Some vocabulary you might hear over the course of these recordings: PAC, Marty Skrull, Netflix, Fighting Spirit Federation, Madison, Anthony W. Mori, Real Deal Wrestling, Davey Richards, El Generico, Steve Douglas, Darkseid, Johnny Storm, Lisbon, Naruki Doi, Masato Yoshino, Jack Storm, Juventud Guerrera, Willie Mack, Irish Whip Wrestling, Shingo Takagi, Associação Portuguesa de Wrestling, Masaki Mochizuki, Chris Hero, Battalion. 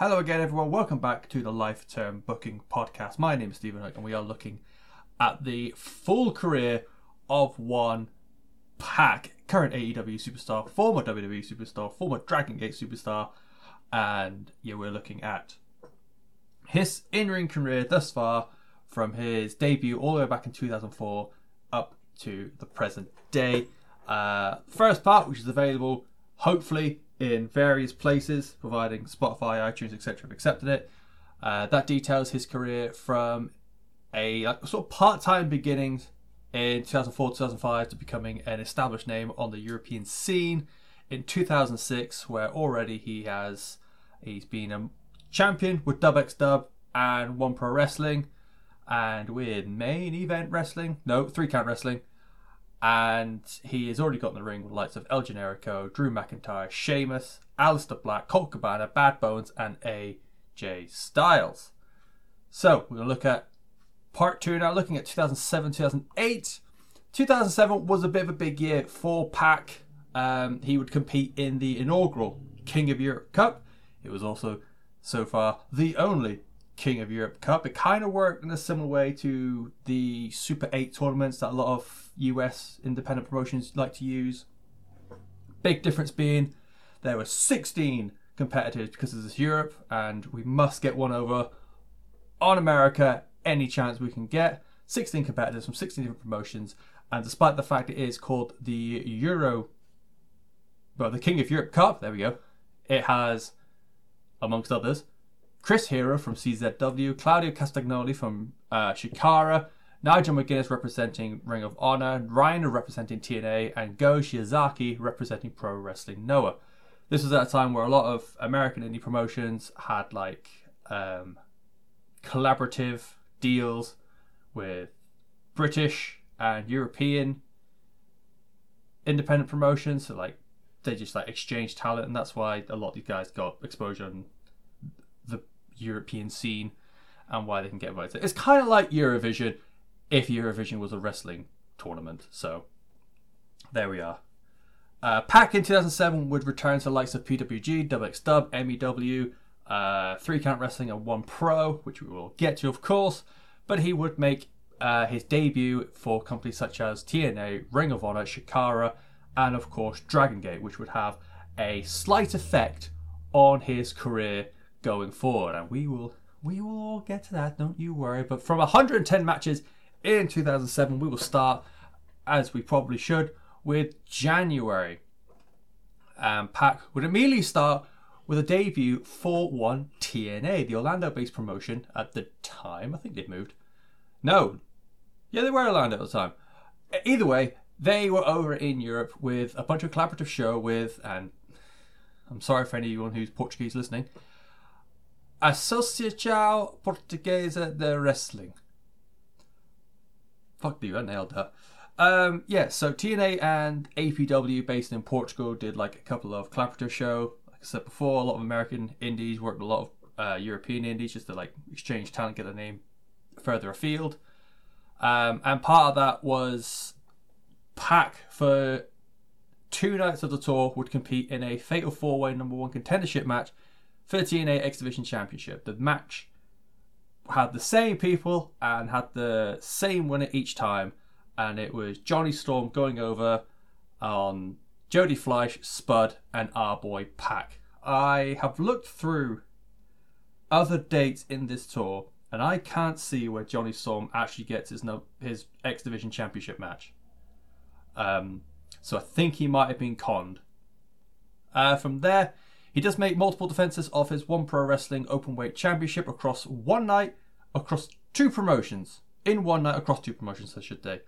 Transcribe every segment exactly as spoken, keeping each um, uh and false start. Hello again, everyone. Welcome back to the Lifetime Booking Podcast. My name is Stephen Hook, and we are looking at the full career of one P A C, current A E W superstar, former W W E superstar, former Dragon Gate superstar, and yeah, we're looking at his in-ring career thus far, from his debut all the way back in two thousand four up to the present day. Uh, first part, which is available, hopefully, in various places, providing Spotify, iTunes, et cetera have accepted it. Uh, that details his career from a like, sort of part-time beginnings in two thousand four, two thousand five to becoming an established name on the European scene in two thousand six, where already he has he's been a champion with DubX Dub and One Pro Wrestling, and with Main Event Wrestling, no, Three Count Wrestling. And he has already got in the ring with the likes of El Generico, Drew McIntyre, Sheamus, Aleister Black, Colt Cabana, Bad Bones, and A J Styles. So we're going to look at part two now, looking at two thousand seven, two thousand eight. two thousand seven was a bit of a big year for P A C. Um, he would compete in the inaugural King of Europe Cup. It was also, so far, the only King of Europe Cup. It kind of worked in a similar way to the Super eight tournaments that a lot of U S independent promotions like to use. Big difference being there were sixteen competitors because this is Europe and we must get one over on America any chance we can get. sixteen competitors from sixteen different promotions, and despite the fact it is called the Euro, well, the King of Europe Cup, there we go, it has, amongst others, Chris Hero from C Z W, Claudio Castagnoli from uh, Chikara, Nigel McGuinness representing Ring of Honor, Ryan representing T N A, and Go Shiozaki representing Pro Wrestling Noah. This was at a time where a lot of American indie promotions had like um, collaborative deals with British and European independent promotions. So like they just like exchange talent, and that's why a lot of these guys got exposure and the European scene and why they can get voted. It's kind of like Eurovision if Eurovision was a wrestling tournament. So there we are. Uh, P A C in two thousand seven would return to the likes of P W G, DubX Dub, M E W, uh, Three Count Wrestling and One Pro, which we will get to of course, but he would make uh, his debut for companies such as T N A, Ring of Honor, Chikara and of course Dragon Gate, which would have a slight effect on his career going forward, and we will we will all get to that, don't you worry. But from one hundred ten matches in two thousand seven, we will start, as we probably should, with January. And P A C would immediately start with a debut for one T N A, the Orlando-based promotion at the time. I think they've moved. No. Yeah, they were Orlando at the time. Either way, they were over in Europe with a bunch of collaborative show with, and I'm sorry for anyone who's Portuguese listening, Associação Portuguesa de Wrestling. Fuck you, I nailed that. Um, yeah, so T N A and A P W based in Portugal did like a couple of collaborative show. Like I said before, a lot of American indies worked with a lot of uh, European indies just to like exchange talent, get their name further afield. Um, and part of that was P A C for two nights of the tour would compete in a fatal four-way number one contendership match for the T N A X Division Championship. The match had the same people and had the same winner each time, and it was Johnny Storm going over on Jody Fleisch, Spud, and our boy P A C. I have looked through other dates in this tour, and I can't see where Johnny Storm actually gets his no- his X Division Championship match. Um, so I think he might have been conned. Uh, from there, he does make multiple defenses of his One Pro Wrestling Openweight Championship across one night, across two promotions. In one night, across two promotions, I should say.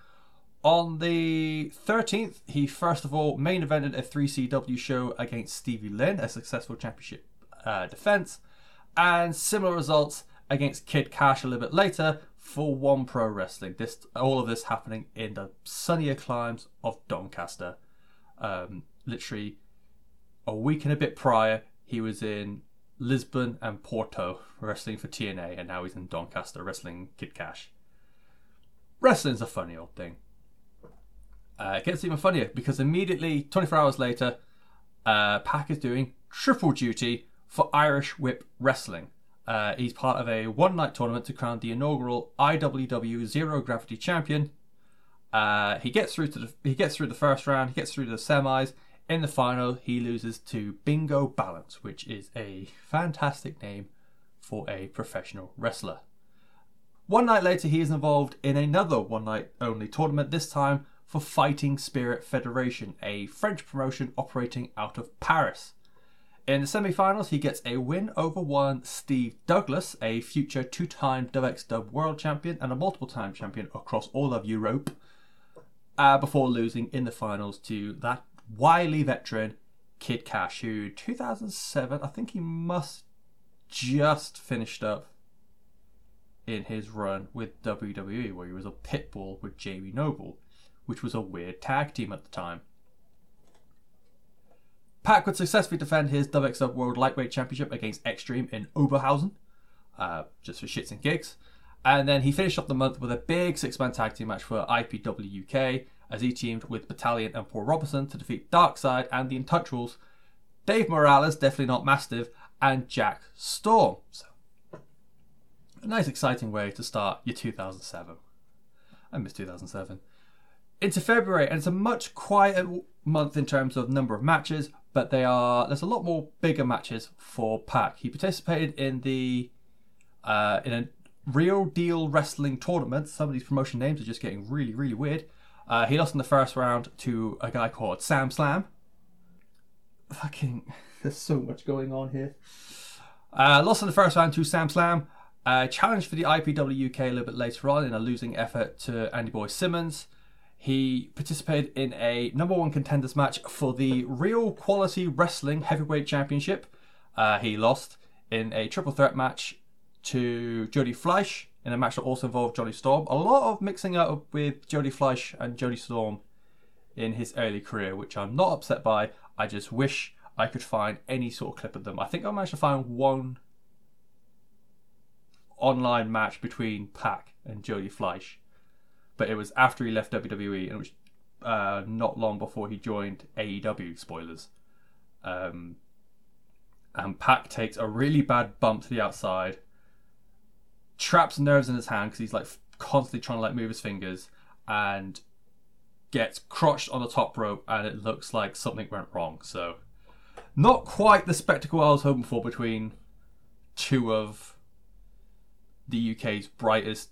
On the thirteenth, he first of all main evented a three C W show against Stevie Lynn, a successful championship uh, defense, and similar results against Kid Cash a little bit later for One Pro Wrestling. This, all of this happening in the sunnier climes of Doncaster. Um, literally a week and a bit prior, he was in Lisbon and Porto wrestling for T N A, and now he's in Doncaster wrestling Kid Cash. Wrestling's a funny old thing. Uh, it gets even funnier because immediately, twenty-four hours later, uh, P A C is doing triple duty for Irish Whip Wrestling. Uh, he's part of a one-night tournament to crown the inaugural I W W Zero Gravity Champion. Uh, he gets through to the, he gets through the first round. He gets through to the semis. In the final, he loses to Bingo Balance, which is a fantastic name for a professional wrestler. One night later, he is involved in another one-night-only tournament, this time for Fighting Spirit Federation, a French promotion operating out of Paris. In the semi-finals, he gets a win over one Steve Douglas, a future two-time DubX Dub World Champion and a multiple-time champion across all of Europe, uh, before losing in the finals to that wily veteran, Kid Cash, who two thousand seven, I think he must just finished up in his run with W W E, where he was a pitbull with Jamie Noble, which was a weird tag team at the time. Pac would successfully defend his W X W World Lightweight Championship against Extreme in Oberhausen, uh, just for shits and gigs. And then he finished up the month with a big six-man tag team match for I P W U K, as he teamed with Battalion and Paul Robertson to defeat Darkseid and the Untouchables, Dave Morales, definitely not Mastiff, and Jack Storm. So, a nice exciting way to start your two thousand seven. I miss two thousand seven. Into February, and it's a much quieter month in terms of number of matches, but they are there's a lot more bigger matches for Pac. He participated in the uh, in a Real Deal Wrestling tournament. Some of these promotion names are just getting really, really weird. Uh, he lost in the first round to a guy called Sam Slam. Fucking, there's so much going on here. Uh, lost in the first round to Sam Slam. Uh, challenged for the I P W U K a little bit later on in a losing effort to Andy Boy Simmons. He participated in a number one contenders match for the Real Quality Wrestling Heavyweight Championship. Uh, he lost in a triple threat match to Jody Fleisch, in a match that also involved Johnny Storm. A lot of mixing up with Jody Fleisch and Johnny Storm in his early career, which I'm not upset by. I just wish I could find any sort of clip of them. I think I managed to find one online match between Pac and Jody Fleisch, but it was after he left W W E, and it was uh, not long before he joined A E W, spoilers. Um, and Pac takes a really bad bump to the outside, traps nerves in his hand because he's like constantly trying to like move his fingers, and gets crotched on the top rope, and it looks like something went wrong. So not quite the spectacle I was hoping for between two of the U K's brightest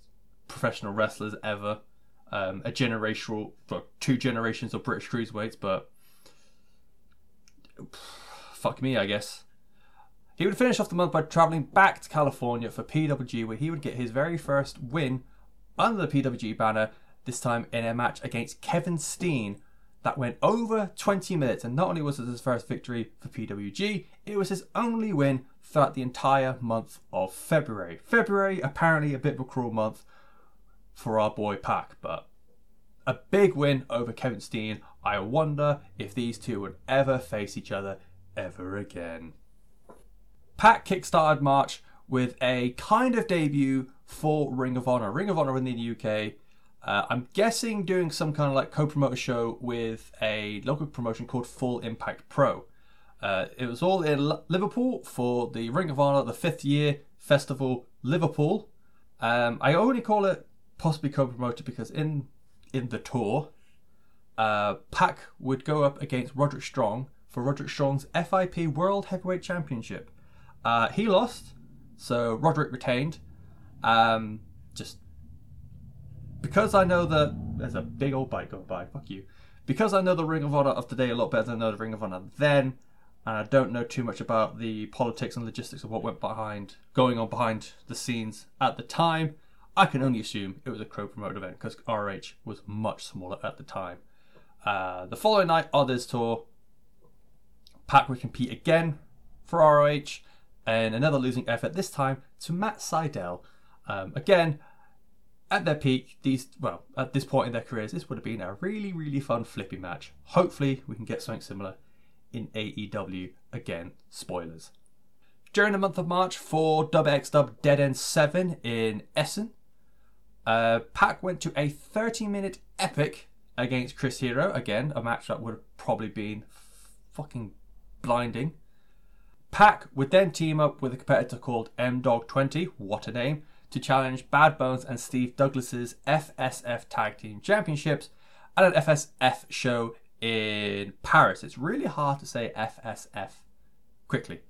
professional wrestlers ever, um, a generational well, two generations of British cruiserweights, but fuck me, I guess. He would finish off the month by travelling back to California for P W G, where he would get his very first win under the P W G banner, this time in a match against Kevin Steen that went over twenty minutes. And not only was it his first victory for P W G, it was his only win throughout the entire month of February. February, apparently a bit of a cruel month for our boy Pac, but a big win over Kevin Steen. I wonder if these two would ever face each other ever again. Pac kickstarted March with a kind of debut for Ring of Honor. Ring of Honor in the U K. Uh, I'm guessing doing some kind of like co-promoter show with a local promotion called Full Impact Pro. Uh, it was all in L- Liverpool for the Ring of Honor, the fifth year festival, Liverpool. Um, I only call it possibly co-promoter because in in the tour, uh, Pac would go up against Roderick Strong for Roderick Strong's F I P World Heavyweight Championship. Uh, he lost, so Roderick retained. Um, just because I know the there's a big old bike going by. Fuck you. Because I know the Ring of Honor of today a lot better than I know the Ring of Honor then, and I don't know too much about the politics and logistics of what went behind going on behind the scenes at the time. I can only assume it was a co-promoted event because R H was much smaller at the time. Uh, the following night on this tour, Pac would compete again for R O H. And another losing effort, this time to Matt Sydal. Um, again, at their peak, these well, at this point in their careers, this would have been a really, really fun flippy match. Hopefully, we can get something similar in A E W. Again, spoilers. During the month of March for DubX Dub Dead End seven in Essen, uh, Pac went to a thirty-minute epic against Chris Hero. Again, a match that would have probably been f- fucking blinding. Pac would then team up with a competitor called M Dog twenty, what a name, to challenge Bad Bones and Steve Douglas' F S F Tag Team Championships at an F S F show in Paris. It's really hard to say F S F quickly.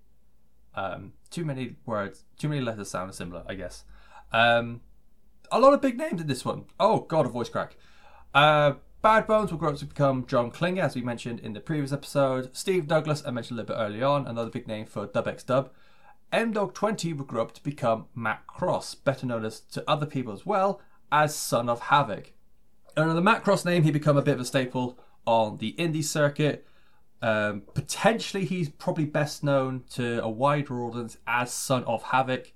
Um, too many words, too many letters sound similar, I guess. Um, a lot of big names in this one. Oh, God, a voice crack. Uh, Bad Bones will grow up to become John Klinger, as we mentioned in the previous episode. Steve Douglas, I mentioned a little bit earlier on, another big name for DubX Dub. M Dog twenty would grow up to become Matt Cross, better known as to other people as well as Son of Havoc. Under the Matt Cross name, he become a bit of a staple on the indie circuit. Um, potentially, he's probably best known to a wider audience as Son of Havoc.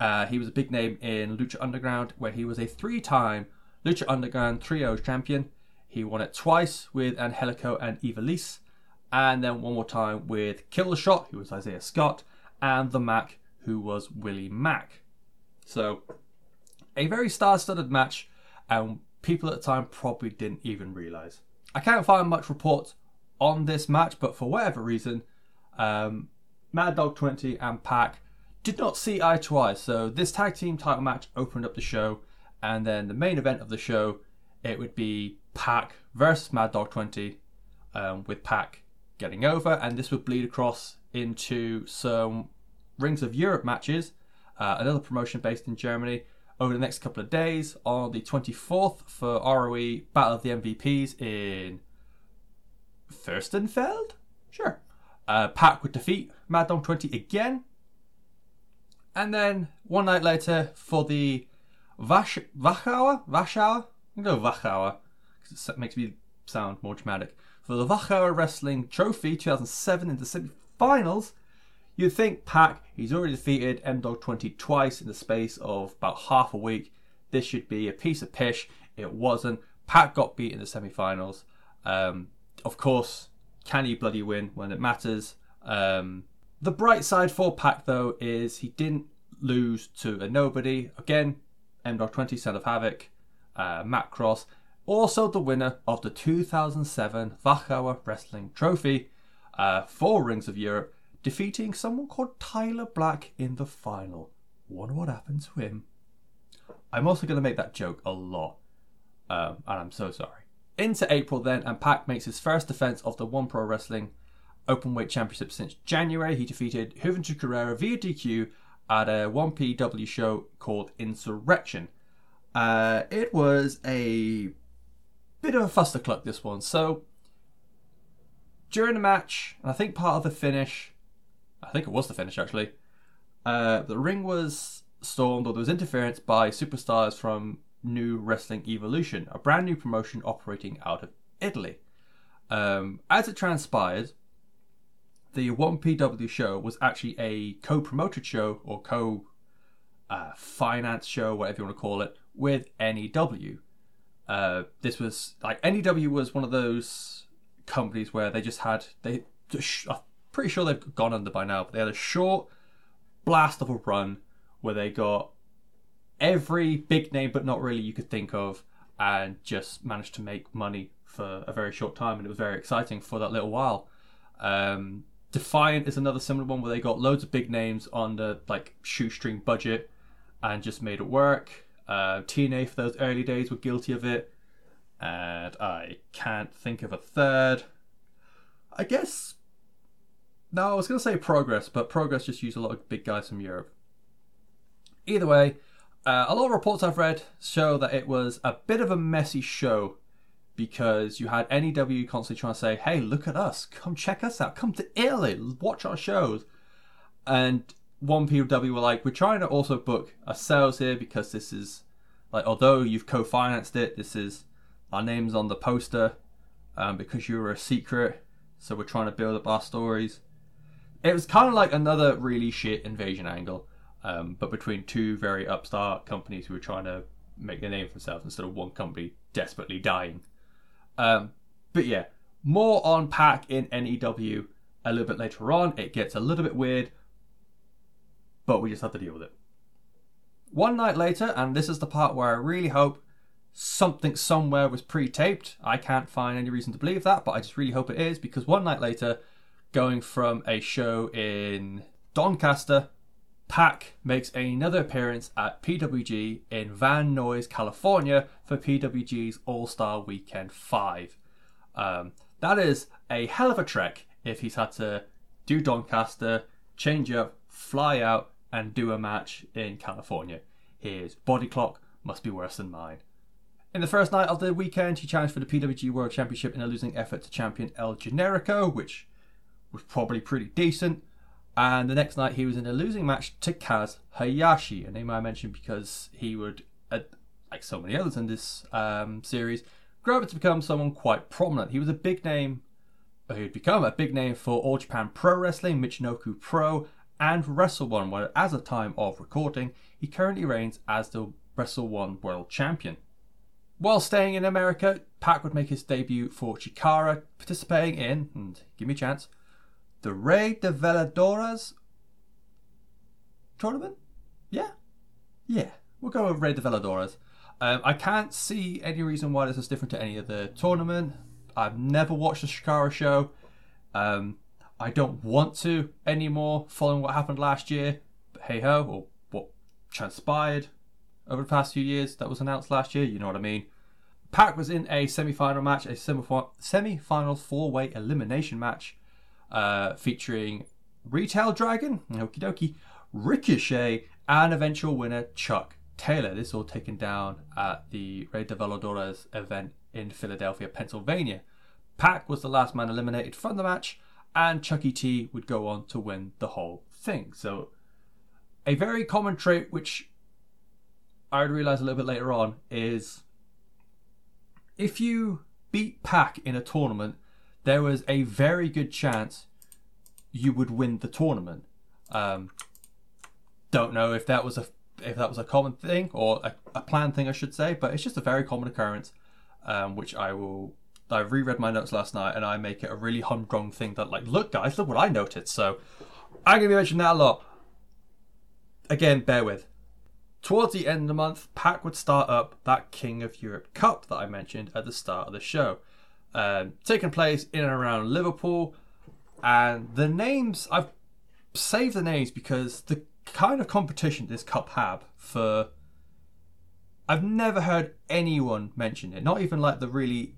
Uh, he was a big name in Lucha Underground, where he was a three-time Lucha Underground Trio champion. He won it twice with Angelico and Ivelisse, and then one more time with Killer Shot, who was Isaiah Scott, and The Mac, who was Willie Mack. So, a very star-studded match, and people at the time probably didn't even realise. I can't find much report on this match, but for whatever reason, um, Mad Dog twenty and Pac did not see eye to eye, so this tag team title match opened up the show, and then the main event of the show, it would be Pac versus Mad Dog twenty, um, with Pac getting over, and this would bleed across into some Rings of Europe matches, uh, another promotion based in Germany, over the next couple of days. On the twenty-fourth for R O E Battle of the M V Ps in Fürstenfeld? Sure. Uh, Pac would defeat Mad Dog twenty again. And then one night later for the Vash- Wachauer? Wachauer? I'm going to go Wachauer because it makes me sound more dramatic. For the Wachauer Wrestling Trophy two thousand seven in the semi-finals, you'd think Pac, he's already defeated M Dog twenty twice in the space of about half a week. This should be a piece of pish. It wasn't. Pac got beat in the semi-finals. Um... Of course, can he bloody win when it matters? Um, the bright side for Pac, though, is he didn't lose to a nobody. Again, M Dog twenty, Son of Havoc, uh, Matt Cross. Also the winner of the two thousand seven Wachauer Wrestling Trophy uh, for Rings of Europe, defeating someone called Tyler Black in the final. Wonder what happened to him. I'm also going to make that joke a lot, um, and I'm so sorry. Into April then, and Pac makes his first defence of the One Pro Wrestling Openweight Championship since January. He defeated Juventud Guerrera via D Q at a one P W show called Insurrection. Uh, it was a bit of a fustercluck, this one. So, during the match, and I think part of the finish, I think it was the finish actually, uh, the ring was stormed, or there was interference by superstars from New Wrestling Evolution, a brand new promotion operating out of Italy. Um, as it transpired, the one P W show was actually a co-promoted show, or co-finance uh, show, whatever you want to call it, with N E W. Uh, this was like N E W was one of those companies where they just had they. I'm pretty sure they've gone under by now, but they had a short blast of a run where they got every big name but not really you could think of, and just managed to make money for a very short time, and it was very exciting for that little while. um Defiant is another similar one where they got loads of big names on the like shoestring budget and just made it work. uh T N A for those early days were guilty of it, and I can't think of a third. I guess no I was gonna say Progress, but Progress just used a lot of big guys from Europe. Either way, Uh, a lot of reports I've read show that it was a bit of a messy show, because you had N E W constantly trying to say, hey, look at us, come check us out, come to Italy, watch our shows. And one P W were like, we're trying to also book ourselves here, because this is, like, although you've co-financed it, this is, our name's on the poster, um, because you were a secret, so we're trying to build up our stories. It was kind of like another really shit invasion angle. Um, but between two very upstart companies who were trying to make a name for themselves instead of one company desperately dying. Um, but yeah, more on Pac in N E W a little bit later on. It gets a little bit weird, but we just have to deal with it. One night later, and this is the part where I really hope something somewhere was pre-taped. I can't find any reason to believe that, but I just really hope it is, because one night later, going from a show in Doncaster, P A C makes another appearance at P W G in Van Nuys, California for P W G's All-Star Weekend five. Um, that is a hell of a trek if he's had to do Doncaster, change up, fly out, and do a match in California. His body clock must be worse than mine. In the first night of the weekend, he challenged for the P W G World Championship in a losing effort to champion El Generico, which was probably pretty decent. And the next night, he was in a losing match to Kaz Hayashi, a name I mentioned because he would, like so many others in this um, series, grow up to become someone quite prominent. He was a big name, or he'd become a big name for All Japan Pro Wrestling, Michinoku Pro, and Wrestle One, where as of time of recording, he currently reigns as the Wrestle One World Champion. While staying in America, Pac would make his debut for Chikara, participating in, and give me a chance, the Rey de Veladoras tournament? Yeah? Yeah, we'll go with Rey de Veladoras. Um, I can't see any reason why this is different to any other tournament. I've never watched the Chikara show. Um, I don't want to anymore following what happened last year. But hey-ho, or what transpired over the past few years that was announced last year, you know what I mean. Pac was in a semi-final match, a semi-final four-way elimination match. Uh, featuring Retail Dragon, okie dokie, Ricochet, and eventual winner Chuck Taylor. This all taken down at the Rey de Veladoras event in Philadelphia, Pennsylvania. Pac was the last man eliminated from the match, and Chucky T would go on to win the whole thing. So, a very common trait, which I would realise a little bit later on, is if you beat Pac in a tournament, there was a very good chance you would win the tournament. Um, don't know if that was a if that was a common thing or a, a planned thing, I should say, but it's just a very common occurrence. Um, which I will. I reread my notes last night and I make it a really humdrum thing that, like, look guys, look what I noted. So I'm gonna be mentioning that a lot. Again, bear with. Towards the end of the month, Pac would start up that King of Europe Cup that I mentioned at the start of the show. Um, taking place in and around Liverpool, and the names, I've saved the names because the kind of competition this cup had for, I've never heard anyone mention it, not even like the really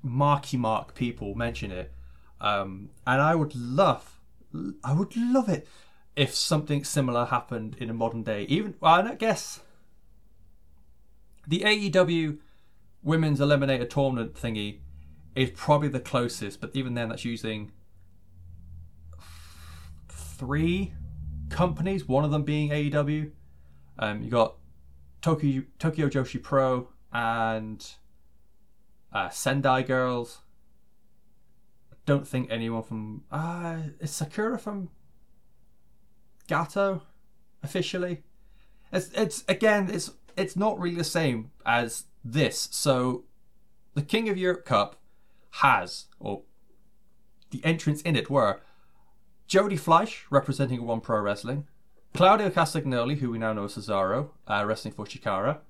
marky mark people mention it, um, and I would love, I would love it if something similar happened in a modern day, even, I don't guess, the A E W Women's Eliminator Tournament thingy is probably the closest, but even then that's using three companies, one of them being A E W. Um, you got Tokyo, Tokyo Joshi Pro and uh, Sendai Girls. I don't think anyone from... Uh, is Sakura from Gato officially? It's, it's again, it's it's not really the same as this. So the King of Europe Cup has, or the entrants in it were, Jody Fleisch, representing One Pro Wrestling, Claudio Castagnoli, who we now know as Cesaro, uh, wrestling for Chikara,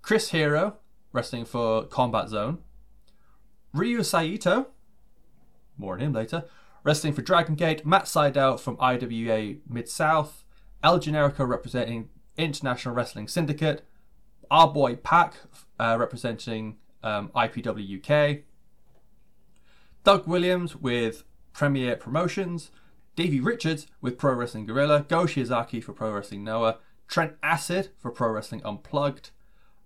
Chris Hero, wrestling for Combat Zone, Ryu Saito, more on him later, wrestling for Dragon Gate, Matt Sydal from I W A Mid-South, El Generico, representing International Wrestling Syndicate, our boy Pac, uh, representing um, I P W U K, Doug Williams with Premier Promotions, Davey Richards with Pro Wrestling Guerrilla, Go Shiozaki for Pro Wrestling Noah, Trent Acid for Pro Wrestling Unplugged,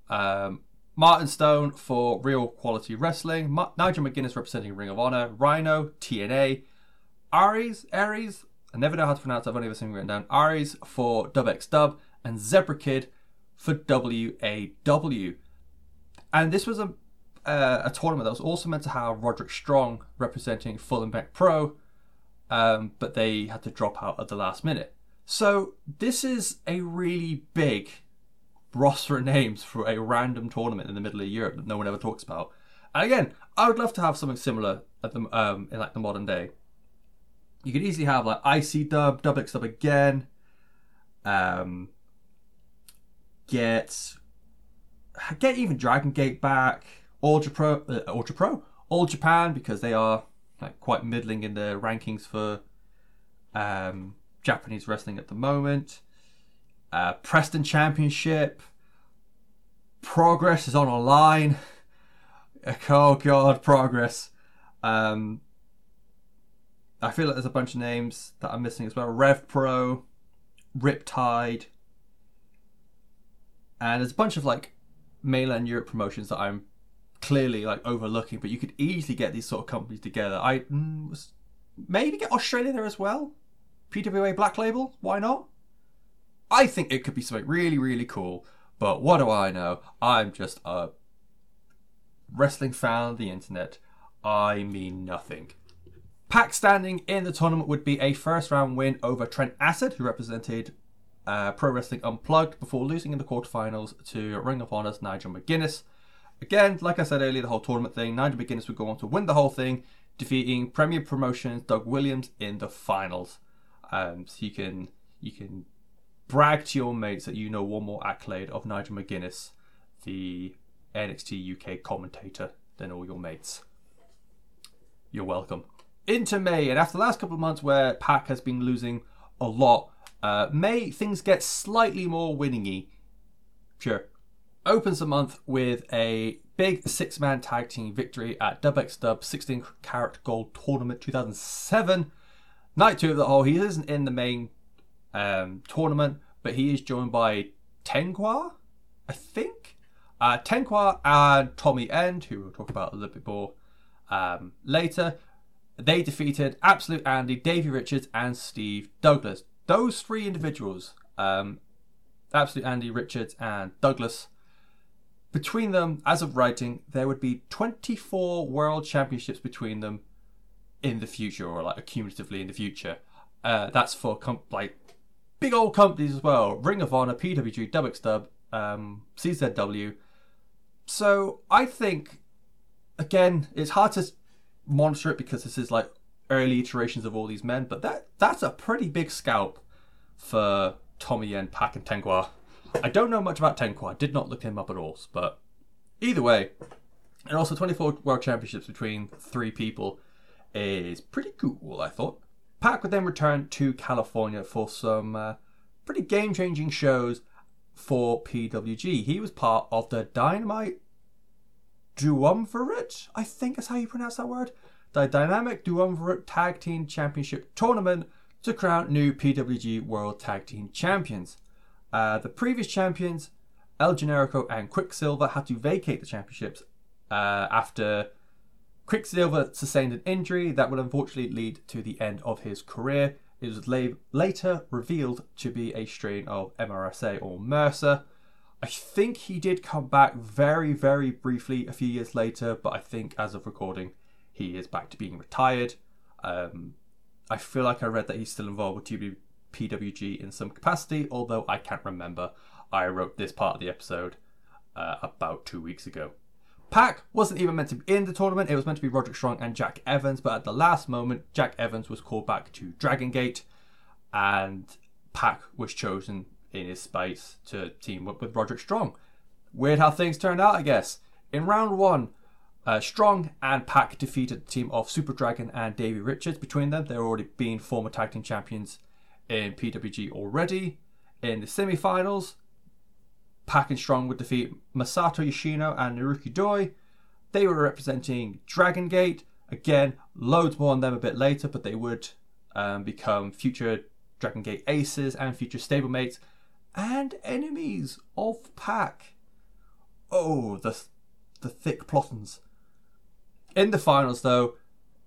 um, Martin Stone for Real Quality Wrestling, Ma- Nigel McGuinness representing Ring of Honor, Rhino, T N A, Aries, Aries, I never know how to pronounce it, I've only ever seen it written down, Aries for DubX Dub, and Zebra Kid for W A W. And this was a Uh, a tournament that was also meant to have Roderick Strong representing Fullback Pro, um, but they had to drop out at the last minute. So this is a really big roster of names for a random tournament in the middle of Europe that no one ever talks about. And again, I would love to have something similar at the um, in like the modern day. You could easily have like I C Dub, DubX Dub again. Um, get get even Dragon Gate back. All Japan, uh, All Japan, because they are like quite middling in the rankings for um, Japanese wrestling at the moment. Uh, Preston Championship. Progress is on a line. Oh God, Progress. Um, I feel like there's a bunch of names that I'm missing as well. Rev Pro, Riptide. And there's a bunch of like mainland Europe promotions that I'm clearly like overlooking, but you could easily get these sort of companies together. I mm, maybe get Australia there as well. P W A Black Label, why not? I think it could be something really, really cool. But what do I know? I'm just a wrestling fan on the internet. I mean nothing. P A C standing in the tournament would be a first round win over Trent Acid, who represented uh, Pro Wrestling Unplugged before losing in the quarterfinals to Ring of Honor's Nigel McGuinness. Again, like I said earlier, the whole tournament thing, Nigel McGuinness would go on to win the whole thing, defeating Premier Promotions Doug Williams in the finals. Um, so you can you can brag to your mates that you know one more accolade of Nigel McGuinness, the N X T U K commentator, than all your mates. You're welcome. Into May, and after the last couple of months where P A C has been losing a lot, uh, May things get slightly more winningy. Sure. Opens the month with a big six-man tag team victory at DubX Dub sixteen karat Gold Tournament two thousand seven. Night two of the whole. He isn't in the main um, tournament, but he is joined by Tenqua, I think. Uh, Tenqua and Tommy End, who we'll talk about a little bit more um, later. They defeated Absolute Andy, Davey Richards, and Steve Douglas. Those three individuals, um, Absolute Andy, Richards, and Douglas, between them, as of writing, there would be twenty-four world championships between them in the future, or like accumulatively in the future. Uh, that's for com- like big old companies as well. Ring of Honor, P W G, DubX Dub, um, C Z W. So I think, again, it's hard to monitor it because this is like early iterations of all these men, but that that's a pretty big scalp for Tommy Yen, P A C, and Tenqua. I don't know much about Tenqua. I did not look him up at all, but either way, and also twenty-four world championships between three people is pretty cool, I thought. P A C would then return to California for some uh, pretty game-changing shows for P W G. He was part of the Dynamite Duumvirate, I think is how you pronounce that word. The Dynamic Duumvirate Tag Team Championship Tournament to crown new P W G World Tag Team Champions. Uh, the previous champions, El Generico and Quicksilver, had to vacate the championships uh, after Quicksilver sustained an injury that would unfortunately lead to the end of his career. It was la- later revealed to be a strain of M R S A or M R S A. I think he did come back very, very briefly a few years later, but I think as of recording, he is back to being retired. Um, I feel like I read that he's still involved with T B P W G in some capacity, although I can't remember. I wrote this part of the episode uh, about two weeks ago. P A C wasn't even meant to be in the tournament. It was meant to be Roderick Strong and Jack Evans, but at the last moment, Jack Evans was called back to Dragon Gate, and P A C was chosen in his space to team up with Roderick Strong. Weird how things turned out, I guess. In round one, uh, Strong and P A C defeated the team of Super Dragon and Davey Richards. Between them, they're already been former tag team champions in P W G already. In the semi-finals, P A C and Strong would defeat Masato Yoshino and Naruki Doi. They were representing Dragon Gate. Again, loads more on them a bit later, but they would um, become future Dragon Gate aces and future stablemates and enemies of P A C. Oh, the the thick plottins. In the finals, though,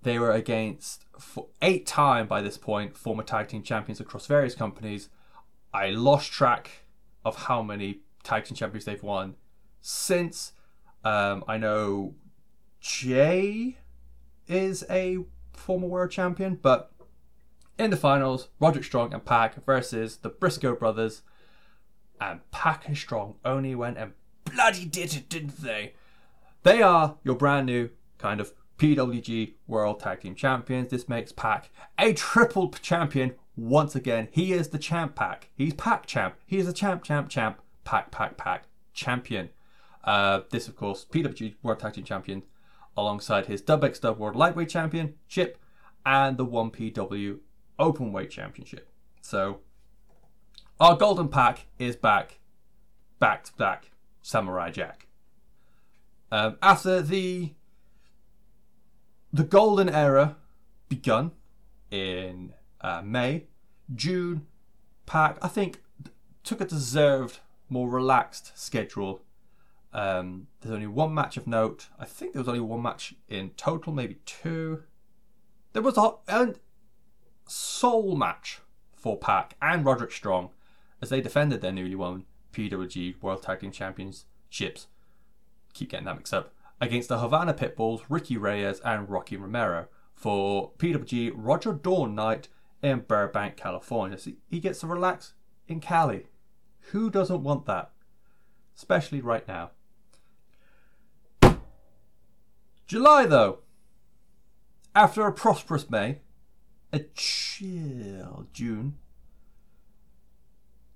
they were against, for eight time by this point, former tag team champions across various companies. I lost track of how many tag team champions they've won since. Um, I know Jay is a former world champion, but in the finals, Roderick Strong and P A C versus the Briscoe brothers. And P A C and Strong only went and bloody did it, didn't they? They are your brand new kind of P W G World Tag Team Champions. This makes P A C a triple champion once again. He is the champ P A C. He's P A C champ. He is the champ, champ, champ, P A C, P A C, P A C champion. Uh, this, of course, P W G World Tag Team Champion alongside his DubX Dub World Lightweight Championship and the one P W Openweight Championship. So our golden pack is back, back to back, Samurai Jack. Um, after the the golden era begun in uh, May, June, Pac, I think, took a deserved, more relaxed schedule. Um, there's only one match of note. I think there was only one match in total, maybe two. There was a, a sole match for Pac and Roderick Strong as they defended their newly won P W G World Tag Team Championships. Keep getting that mixed up. Against the Havana Pitbulls, Ricky Reyes and Rocky Romero for P W G Roger Dawn Night in Burbank, California. So he gets to relax in Cali. Who doesn't want that? Especially right now. July, though. After a prosperous May, a chill June,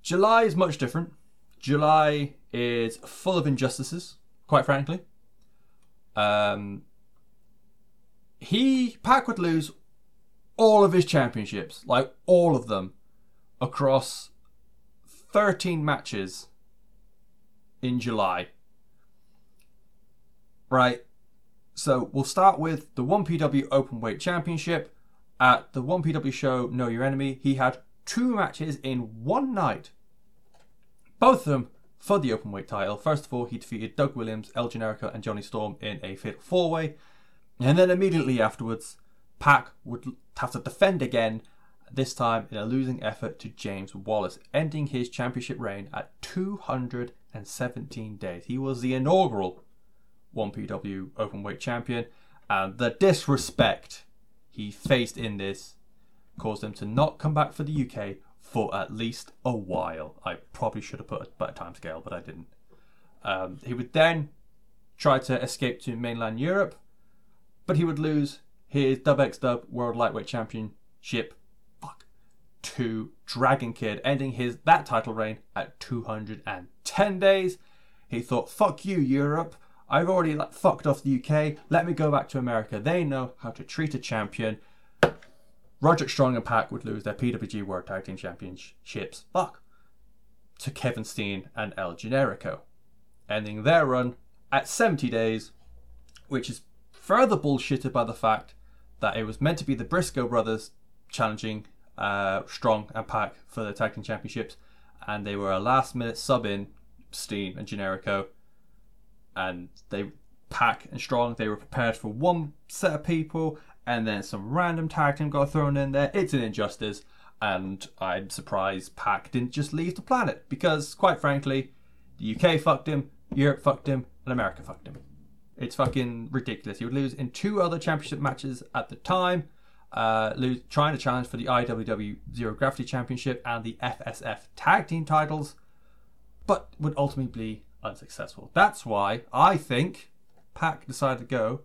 July is much different. July is full of injustices, quite frankly. Um, he, Pac would lose all of his championships, like all of them, across thirteen matches in July. Right, so we'll start with the one P W Openweight Championship. At the one P W show, Know Your Enemy, he had two matches in one night. Both of them for the Openweight title. First of all, he defeated Doug Williams, El Generico and Johnny Storm in a fatal four-way. And then immediately afterwards, Pac would have to defend again, this time in a losing effort to James Wallace, ending his championship reign at two hundred seventeen days. He was the inaugural one P W Openweight champion, and the disrespect he faced in this caused him to not come back for the U K for at least a while. I probably should have put a, a time scale, but I didn't. Um, he would then try to escape to mainland Europe, but he would lose his DubX Dub World Lightweight Championship fuck, to Dragon Kid, ending his that title reign at two hundred ten days. He thought, fuck you, Europe. I've already like, fucked off the U K. Let me go back to America. They know how to treat a champion. Roderick Strong and Pac would lose their P W G World Tag Team Championships fuck, to Kevin Steen and El Generico, ending their run at seventy days, which is further bullshitted by the fact that it was meant to be the Briscoe brothers challenging uh, Strong and Pac for the Tag Team Championships, and they were a last minute sub in Steen and Generico, and they Pac and Strong, they were prepared for one set of people, and then some random tag team got thrown in there. It's an injustice, and I'm surprised Pac didn't just leave the planet, because quite frankly, the U K fucked him, Europe fucked him, and America fucked him. It's fucking ridiculous. He would lose in two other championship matches at the time, uh, lose, trying to challenge for the I W W Zero Gravity Championship and the F S F Tag Team titles, but would ultimately be unsuccessful. That's why I think Pac decided to go.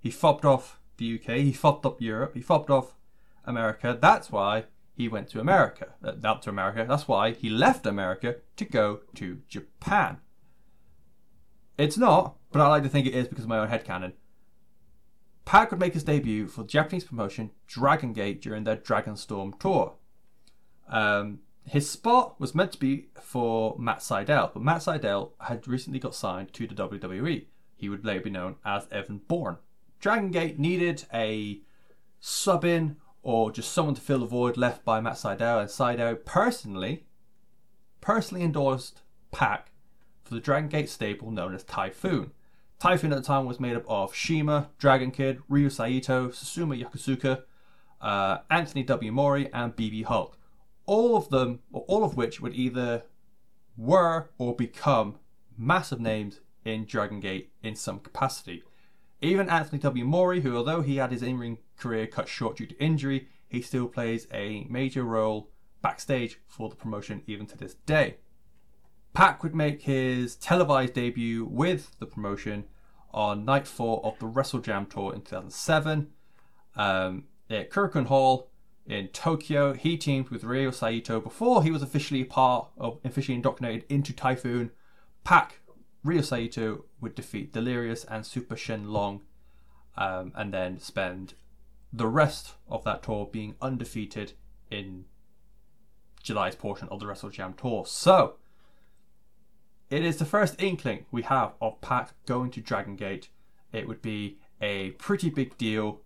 He fobbed off the U K, he fobbed up Europe, he fobbed off America. That's why he went to America. Uh, not to America. That's why he left America to go to Japan. It's not, but I like to think it is because of my own headcanon. Pac would make his debut for the Japanese promotion Dragon Gate during their Dragon Storm tour. Um, his spot was meant to be for Matt Sydal, but Matt Sydal had recently got signed to the W W E. He would later be known as Evan Bourne. Dragon Gate needed a sub-in or just someone to fill the void left by Matt Sydal, and Sydal personally, personally endorsed Pac for the Dragon Gate stable known as Typhoon. Typhoon at the time was made up of Shima, Dragon Kid, Ryu Saito, Susumu Yokosuka, uh, Anthony W. Mori, and B B Hulk. All of them, or all of which would either were or become massive names in Dragon Gate in some capacity. Even Anthony W. Mori, who although he had his in-ring career cut short due to injury, he still plays a major role backstage for the promotion even to this day. Pac would make his televised debut with the promotion on night four of the Wrestle Jam tour in two thousand seven um, at Korakuen Hall in Tokyo. He teamed with Ryo Saito before he was officially part of, officially indoctrinated into Typhoon. Pac, Ryo Saito would defeat Delirious and Super Shenlong um, and then spend the rest of that tour being undefeated in July's portion of the Wrestle Jam tour. So it is the first inkling we have of P A C going to Dragon Gate. It would be a pretty big deal,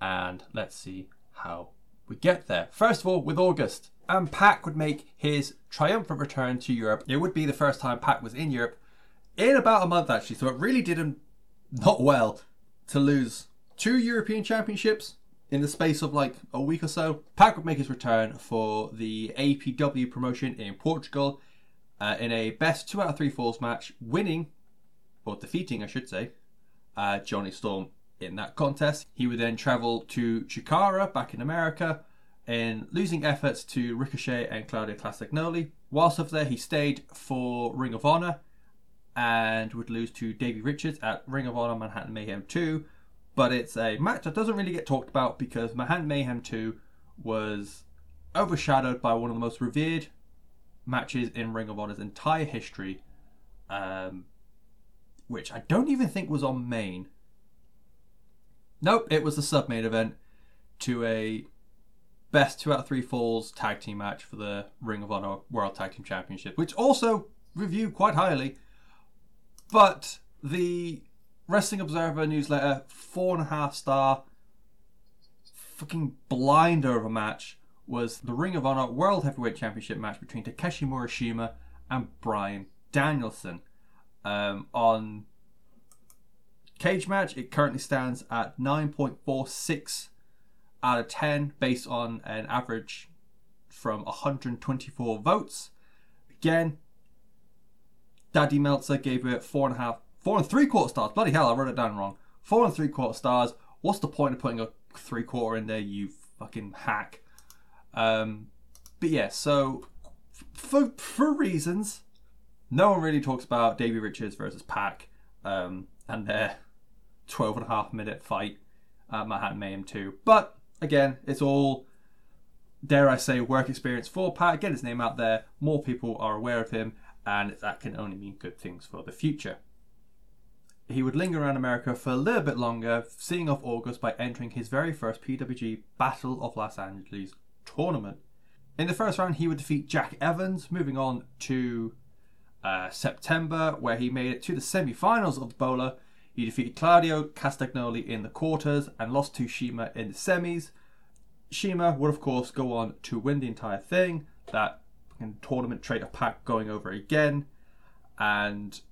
and let's see how we get there. First of all, with August, and P A C would make his triumphant return to Europe. It would be the first time P A C was in Europe in about a month, actually, so it really did him not well to lose two European championships in the space of like a week or so. P A C would make his return for the A P W promotion in Portugal uh, in a best two out of three falls match, winning, or defeating I should say, uh, Johnny Storm in that contest. He would then travel to Chikara back in America in losing efforts to Ricochet and Claudio Castagnoli. Whilst over there, he stayed for Ring of Honor and would lose to Davey Richards at Ring of Honor Manhattan Mayhem two. But it's a match that doesn't really get talked about because Manhattan Mayhem two was overshadowed by one of the most revered matches in Ring of Honor's entire history, um, which I don't even think was on main. Nope, it was the sub-main event to a best two out of three falls tag team match for the Ring of Honor World Tag Team Championship, which also reviewed quite highly. But the Wrestling Observer newsletter, four and a half star, fucking blinder of a match, was the Ring of Honor World Heavyweight Championship match between Takeshi Morishima and Bryan Danielson. Um, on Cage Match, it currently stands at nine point four six out of ten based on an average from one hundred twenty-four votes. Again, Daddy Meltzer gave it four and a half Four and three quarter stars. Bloody hell, I wrote it down wrong. Four and three quarter stars. What's the point of putting a three quarter in there, you fucking hack? Um, but yeah, so for for reasons, no one really talks about Davey Richards versus P A C um, and their twelve and a half minute fight at Manhattan Mayhem two. But again, it's all, dare I say, work experience for P A C. Get his name out there. More people are aware of him, and that can only mean good things for the future. He would linger around America for a little bit longer, seeing off August by entering his very first P W G Battle of Los Angeles tournament. In the first round, he would defeat Jack Evans, moving on to uh, September, where he made it to the semi-finals of the Bowler. He defeated Claudio Castagnoli in the quarters and lost to Shima in the semis. Shima would, of course, go on to win the entire thing, that tournament trait of P A C going over again, and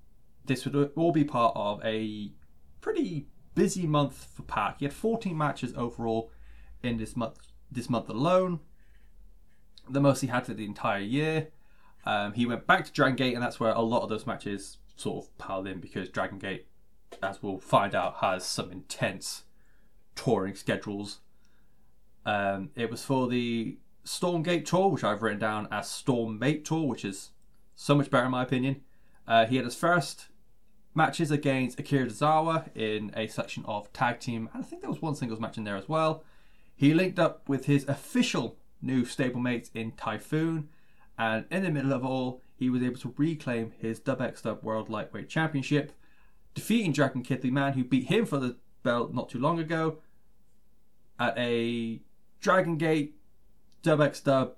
this would all be part of a pretty busy month for P A C. He had fourteen matches overall in this month this month alone, the most he had for the entire year. Um, he went back to Dragon Gate, and that's where a lot of those matches sort of piled in because Dragon Gate, as we'll find out, has some intense touring schedules. Um, it was for the Stormgate tour, which I've written down as Stormmate tour, which is so much better in my opinion. Uh, he had his first matches against Akira Tozawa in a section of tag team, and I think there was one singles match in there as well. He linked up with his official new stablemates in Typhoon, and in the middle of all, he was able to reclaim his DubX Dub World Lightweight Championship, defeating Dragon Kid, the man who beat him for the belt not too long ago, at a Dragon Gate DubX Dub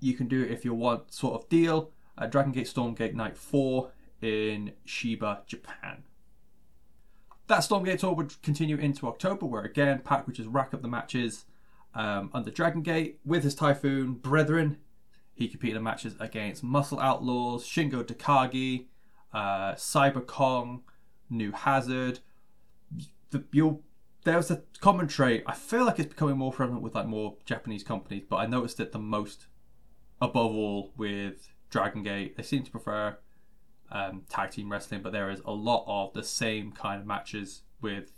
you can do it if you want sort of deal at Dragon Gate Stormgate Night four in Shiba, Japan. That Stormgate tour would continue into October, where again P A C would just rack up the matches um, under Dragon Gate with his Typhoon brethren. He competed in matches against Muscle Outlaws, Shingo Takagi, uh, Cyber Kong, New Hazard. The, you'll, there's a common trait. I feel like it's becoming more prevalent with like more Japanese companies, but I noticed it the most above all with Dragon Gate. They seem to prefer um, tag team wrestling, but there is a lot of the same kind of matches with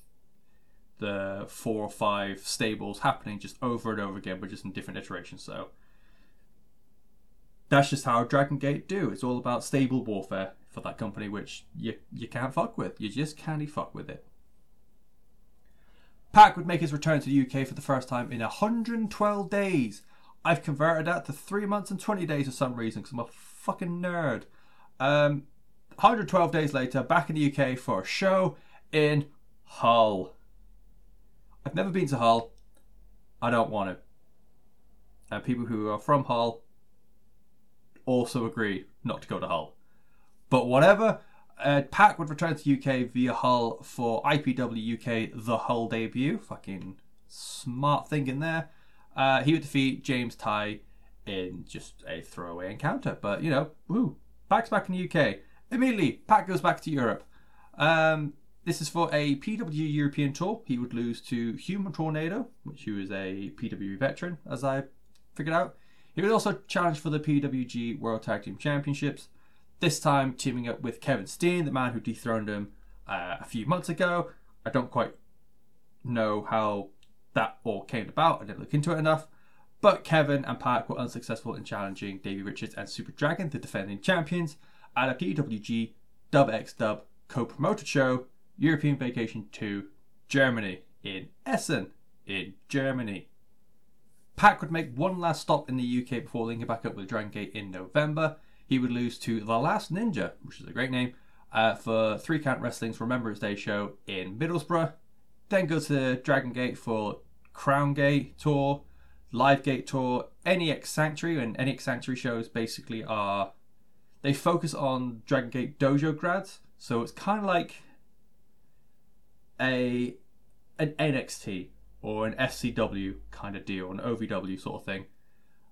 the four or five stables happening just over and over again, but just in different iterations. So that's just how Dragon Gate do. It's all about stable warfare for that company, which you you can't fuck with. You just can't fuck with it. P A C would make his return to the U K for the first time in one hundred twelve days. I've converted that to three months and twenty days for some reason because I'm a fucking nerd. Um, one hundred twelve days later, back in the U K for a show in Hull. I've never been to Hull. I don't want to. And people who are from Hull also agree not to go to Hull. But whatever, uh, P A C would return to U K via Hull for I P W U K, the Hull debut. Fucking smart thinking there. Uh, he would defeat James Ty in just a throwaway encounter. But, you know, woo, P A C's back in the U K. Immediately, P A C goes back to Europe. Um, this is for a P W G European tour. He would lose to Human Tornado, which he was a P W G veteran, as I figured out. He would also challenge for the P W G World Tag Team Championships, this time teaming up with Kevin Steen, the man who dethroned him uh, a few months ago. I don't quite know how that all came about. I didn't look into it enough. But Kevin and P A C were unsuccessful in challenging Davey Richards and Super Dragon, the defending champions, at a P W G DubX Dub co-promoted show, European Vacation to Germany, in Essen, in Germany. P A C would make one last stop in the U K before linking back up with Dragon Gate in November. He would lose to The Last Ninja, which is a great name, uh, for Three Count Wrestling's Remembrance Day show in Middlesbrough. Then go to Dragon Gate for Crown Gate Tour, Live Gate Tour, N E X Sanctuary, and N E X Sanctuary shows basically are... They focus on Dragon Gate Dojo grads, so it's kind of like a an N X T or an F C W kind of deal, an O V W sort of thing.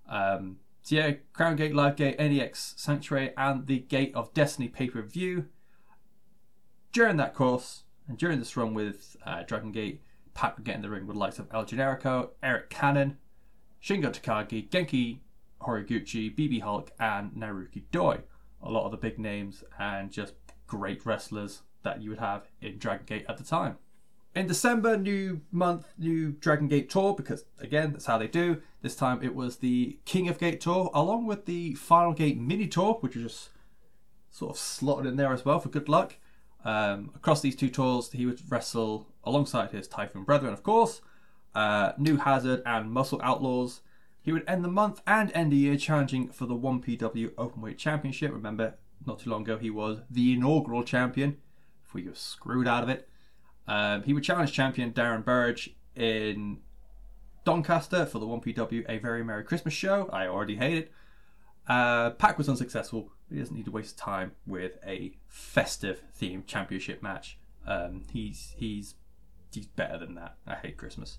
Um, so yeah, Crown Gate, Live Gate, N E X Sanctuary, and the Gate of Destiny pay-per-view. During that course, and during this run with uh, Dragon Gate, Pat would get in the ring with the likes of El Generico, Eric Cannon, Shingo Takagi, Genki Horiguchi, B B Hulk, and Naruki Doi. A lot of the big names and just great wrestlers that you would have in Dragon Gate at the time. In December, new month, new Dragon Gate tour, because again, that's how they do. This time it was the King of Gate tour, along with the Final Gate mini tour, which was just sort of slotted in there as well for good luck. Um, across these two tours, he would wrestle alongside his Typhoon brethren, of course, uh, New Hazard and Muscle Outlaws. He would end the month and end the year challenging for the one P W Openweight Championship. Remember, not too long ago, he was the inaugural champion. If we were screwed out of it. Um, he would challenge champion Darren Burridge in Doncaster for the one P W A Very Merry Christmas show. I already hate it. Uh, P A C was unsuccessful, but he doesn't need to waste time with a festive-themed championship match. Um, he's he's he's better than that. I hate Christmas.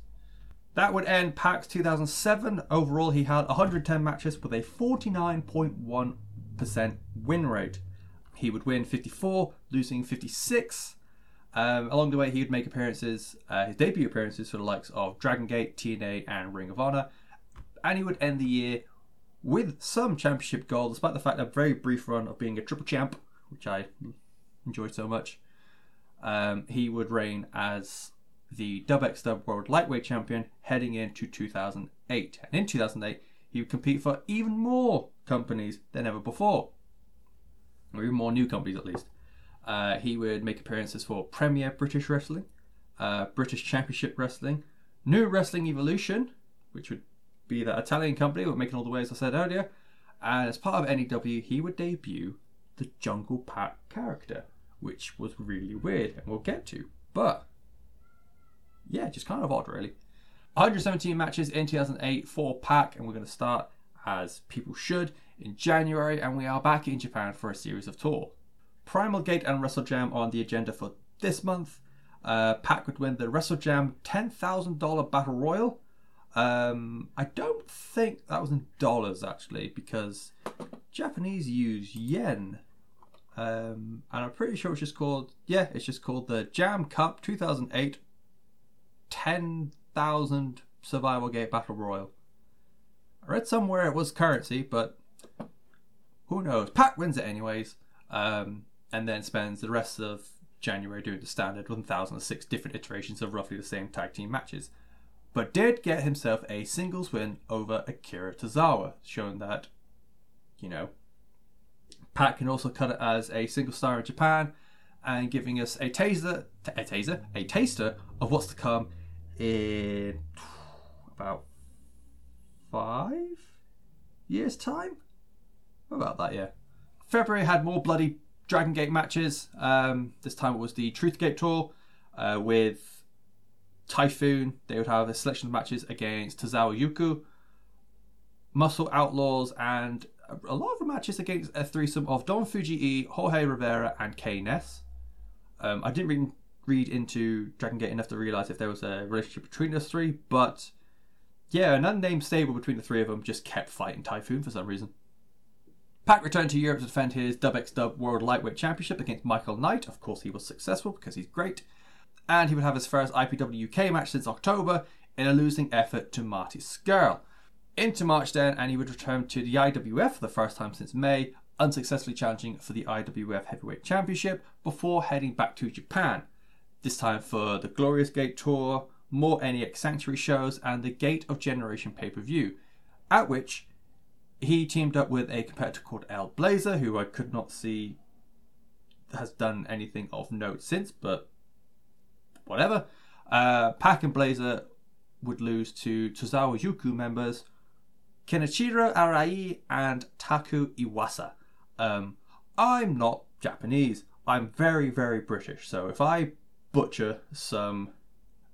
That would end P A C's two thousand seven. Overall, he had one hundred ten matches with a forty-nine point one percent win rate. He would win fifty-four, losing fifty-six. Um, along the way, he would make appearances, uh, his debut appearances for the likes of Dragon Gate, T N A, and Ring of Honor. And he would end the year with some championship gold, despite the fact that a very brief run of being a triple champ, which I enjoyed so much. Um, he would reign as the DubX Dub World Lightweight Champion heading into two thousand eight. And in two thousand eight, he would compete for even more companies than ever before. Or even more new companies, at least. Uh, he would make appearances for Premier British Wrestling, uh, British Championship Wrestling, New Wrestling Evolution, which would be that Italian company, but making all the way, as I said earlier. And as part of N E W, he would debut the Jungle Pat character, which was really weird, and we'll get to. But... yeah, just kind of odd, really. one hundred seventeen matches in two thousand eight for P A C, and we're going to start, as people should, in January, and we are back in Japan for a series of tour. Primal Gate and Wrestle Jam are on the agenda for this month. Uh, P A C would win the Wrestle Jam ten thousand dollars Battle Royal. Um, I don't think that was in dollars, actually, because Japanese use yen. Um, and I'm pretty sure it's just called, yeah, it's just called the Jam Cup two thousand eight ten thousand Survival Gate Battle Royal. I read somewhere it was currency, but who knows. P A C wins it anyways, um, and then spends the rest of January doing the standard one thousand six different iterations of roughly the same tag team matches, but did get himself a singles win over Akira Tozawa, showing that, you know, P A C can also cut it as a single star in Japan, and giving us a taser, a taser, a taster of what's to come in about five years' time? About that, yeah. February had more bloody Dragon Gate matches. Um, this time it was the Truth Gate tour. Uh, with Typhoon, they would have a selection of matches against Tozawa Yuku, Muscle Outlaws, and a lot of matches against a threesome of Don Fujii, Jorge Rivera, and Kay Ness. Um, I didn't read, read into Dragon Gate enough to realise if there was a relationship between those three, but yeah, an unnamed stable between the three of them just kept fighting Typhoon for some reason. Pac returned to Europe to defend his DubX Dub World Lightweight Championship against Michael Knight. Of course, he was successful because he's great. And he would have his first I P W U K match since October in a losing effort to Marty Skrull. Into March then, and he would return to the I W F for the first time since May, unsuccessfully challenging for the I W F Heavyweight Championship before heading back to Japan. This time for the Glorious Gate Tour, more N E X Sanctuary shows, and the Gate of Generation pay-per-view, at which he teamed up with a competitor called El Blazer, who I could not see has done anything of note since, but whatever. Uh, Pac and Blazer would lose to Tozawa Yuku members Kenichiro Arai and Taku Iwasa. Um, I'm not Japanese. I'm very, very British. So if I butcher some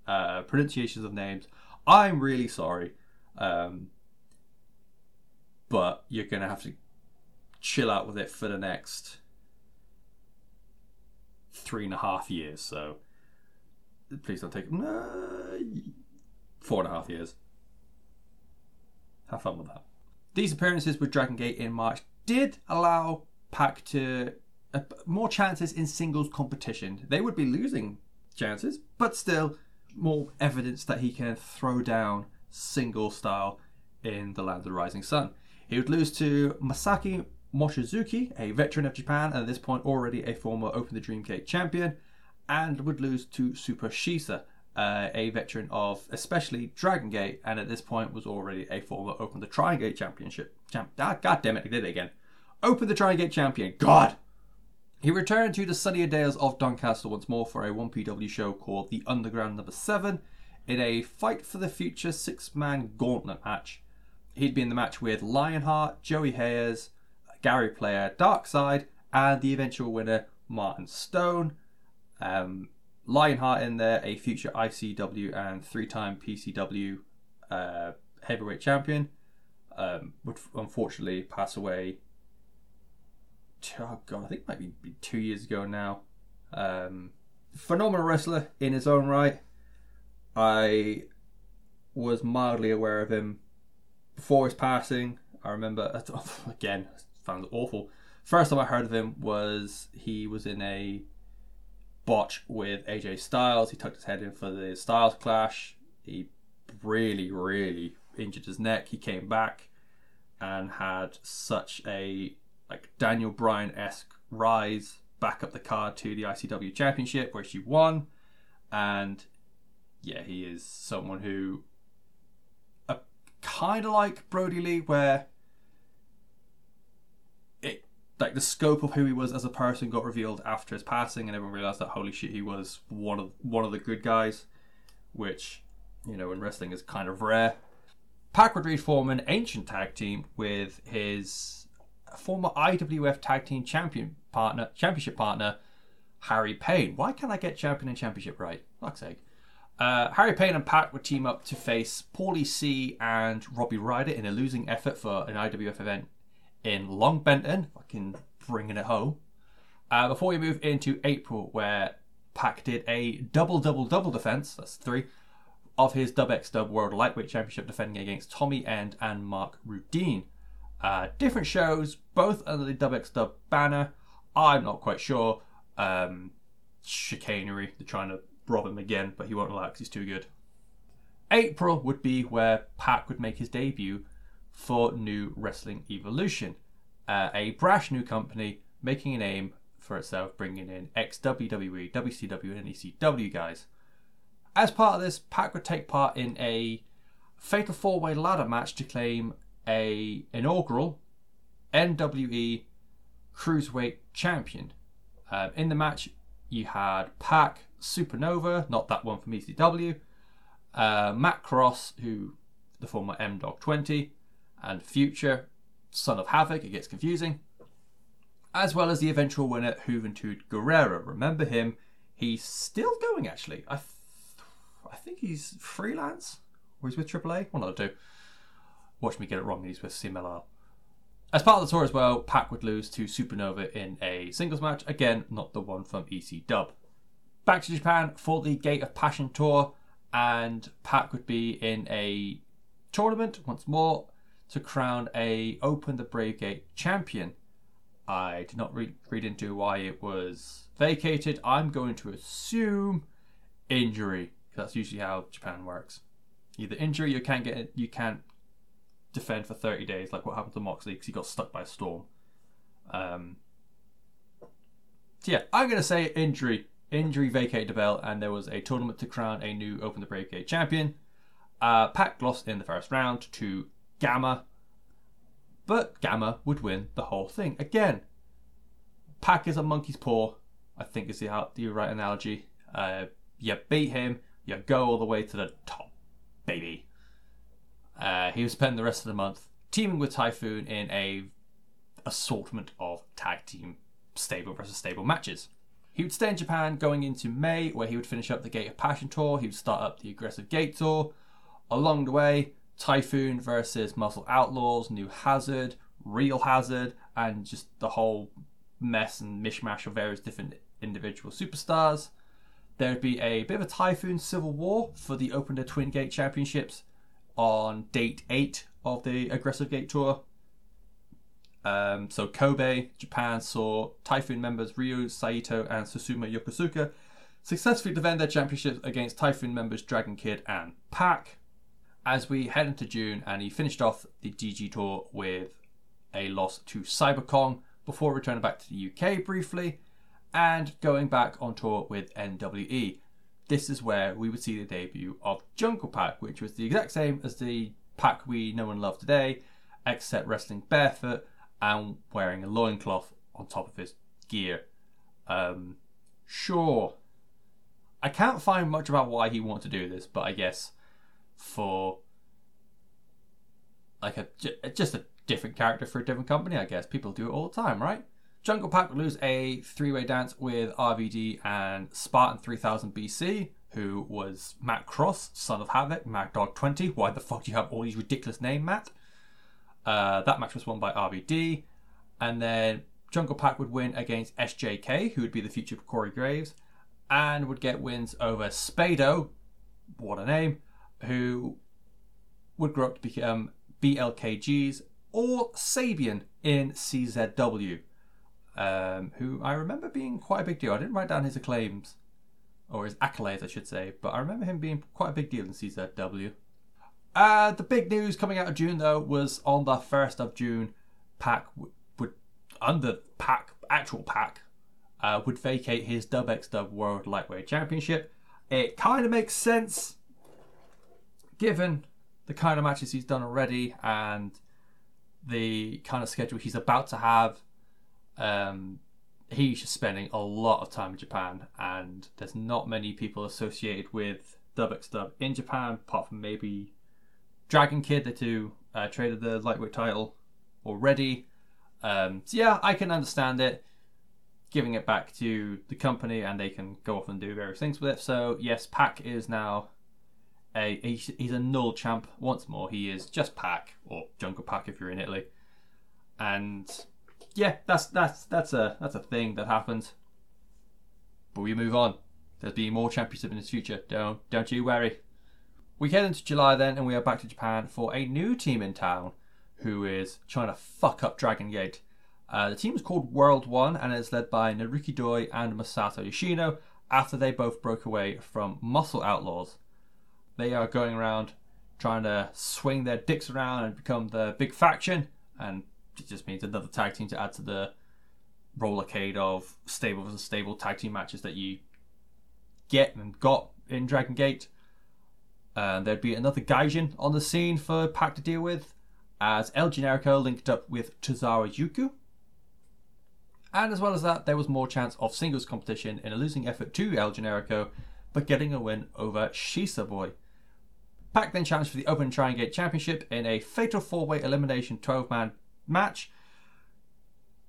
uh, pronunciations of names, I'm really sorry. Um, but you're going to have to chill out with it for the next three and a half years. So please don't take it. No, four and a half years. Have fun with that. These appearances with Dragon Gate in March did allow Pac to uh, more chances in singles competition. They would be losing chances, but still more evidence that he can throw down single style in the Land of the Rising Sun. He would lose to Masaki Mochizuki, a veteran of Japan and at this point already a former Open the Dream Gate champion, and would lose to Super Shisa, Uh, a veteran of especially Dragon Gate, and at this point was already a former Open the Dragon Gate Championship champ. Ah, God damn it, I did it again. Open the Dragon Gate champion. God. He returned to the sunnier dales of Doncaster once more for a one P W show called The Underground Number Seven in a Fight for the Future six-man gauntlet match. He'd be in the match with Lionheart, Joey Hayes, Gary Player, Darkseid, and the eventual winner Martin Stone. Um. Lionheart in there, a future I C W and three-time P C W uh, heavyweight champion, um, would unfortunately pass away. Oh God, I think it might be two years ago now. Um, phenomenal wrestler in his own right. I was mildly aware of him before his passing. I remember again, sounds awful. First time I heard of him was he was in a botch with A J Styles. He tucked his head in for the Styles Clash. He really, really injured his neck. He came back and had such a like Daniel Bryan-esque rise back up the card to the I C W Championship, where she won. And yeah, he is someone who uh, kind of like Brody Lee, where it like the scope of who he was as a person got revealed after his passing, and everyone realised that holy shit, he was one of one of the good guys, which, you know, in wrestling is kind of rare. Pac would reform an ancient tag team with his former I W F tag team champion partner, championship partner, Harry Payne. Why can't I get champion and championship right? Fuck's sake. Uh, Harry Payne and Pac would team up to face Paulie C and Robbie Ryder in a losing effort for an I W F event in Long Benton, fucking bringing it home, uh, before we move into April, where Pac did a double double double defence, that's three, of his DubX Dub World Lightweight Championship, defending against Tommy End and Mark Rudine. Uh, different shows, both under the DubX Dub banner. I'm not quite sure. Um, chicanery, they're trying to rob him again, but he won't allow it because he's too good. April would be where Pac would make his debut for New Wrestling Evolution, uh, a brash new company making a name for itself, bringing in ex-W W E, W C W and E C W guys. As part of this, Pac would take part in a fatal four-way ladder match to claim a inaugural N W E Cruiserweight Champion. Um, in the match, you had Pac, Supernova, not that one from E C W, uh, Matt Cross, who the former M Dog twenty, and Future, Son of Havoc, it gets confusing, as well as the eventual winner, Juventud Guerrera. Remember him, He's still going, actually. I th- I think he's freelance, or he's with triple A. One of the two. Watch me get it wrong. He's with C M L R. As part of the tour as well, Pac would lose to Supernova in a singles match. Again, not the one from E C W. Back to Japan for the Gate of Passion tour, and Pac would be in a tournament once more to crown a Open the Brave Gate champion. I did not re- read into why it was vacated. I'm going to assume injury, because that's usually how Japan works. Either injury, you can't get, you can't defend for thirty days, like what happened to Moxley because he got stuck by a storm. Um, so yeah, I'm going to say injury. Injury vacated the belt, and there was a tournament to crown a new Open the Brave Gate champion. Uh, Pac lost in the first round to Gamma, but Gamma would win the whole thing. Again, Pac is a monkey's paw, I think is the, the right analogy. Uh, you beat him, you go all the way to the top, baby. Uh, he would spend the rest of the month teaming with Typhoon in a assortment of tag team stable versus stable matches. He would stay in Japan going into May, where he would finish up the Gate of Passion tour. He would start up the Aggressive Gate tour. Along the way, Typhoon versus Muscle Outlaws, New Hazard, Real Hazard, and just the whole mess and mishmash of various different individual superstars. There would be a bit of a Typhoon Civil War for the Open the Twin Gate Championships on date eight of the Aggressive Gate tour. Um, so Kobe, Japan, saw Typhoon members Ryu, Saito and Susumu Yokosuka successfully defend their championships against Typhoon members Dragon Kid and Pac. As we head into June, and he finished off the D G tour with a loss to Cyber Kong before returning back to the U K briefly and going back on tour with N W E. This is where we would see the debut of Jungle Pac, which was the exact same as the Pac we know and love today, except wrestling barefoot and wearing a loincloth on top of his gear. Um, sure. I can't find much about why he wanted to do this, but I guess for like a just a different character for a different company, I guess. People do it all the time, right? Jungle Pac would lose a three-way dance with R V D and Spartan three thousand B C, who was Matt Cross, son of Havoc, Mad Dog twenty. Why the fuck do you have all these ridiculous names, Matt? Uh, that match was won by R V D, and then Jungle Pac would win against S J K, who would be the future of Corey Graves, and would get wins over Spado, what a name, who would grow up to become B L K Gs or Sabian in C Z W, um, who I remember being quite a big deal. I didn't write down his acclaims, or his accolades I should say, but I remember him being quite a big deal in C Z W. Uh, the big news coming out of June, though, was on the first of June, Pac would, would under Pac, actual Pac, uh, would vacate his DubX Dub World Lightweight Championship. It kind of makes sense, given the kind of matches he's done already and the kind of schedule he's about to have. Um, he's just spending a lot of time in Japan, and there's not many people associated with DubX Dub in Japan, apart from maybe Dragon Kid, they too uh, traded the lightweight title already. Um, so yeah, I can understand it, giving it back to the company, and they can go off and do various things with it. So yes, Pac is now a, a he's a null champ once more. He is just Pac, or Jungle Pac if you're in Italy. And yeah, that's that's that's a that's a thing that happens. But we move on. There'll be more championship in the future. Don't don't you worry. We head into July then, and we are back to Japan for a new team in town who is trying to fuck up Dragon Gate. Uh, the team is called World One and is led by Naruki Doi and Masato Yoshino after they both broke away from Muscle Outlaws. They are going around trying to swing their dicks around and become the big faction, and it just means another tag team to add to the rollercade of stable versus stable tag team matches that you get and got in Dragon Gate. Uh, there'd be another gaijin on the scene for Pac to deal with, as El Generico linked up with Tozawa Yuku. And as well as that, there was more chance of singles competition in a losing effort to El Generico, but getting a win over Shisa Boy. Pac then challenged for the Open Dragon Gate Championship in a fatal four-way elimination twelve-man match.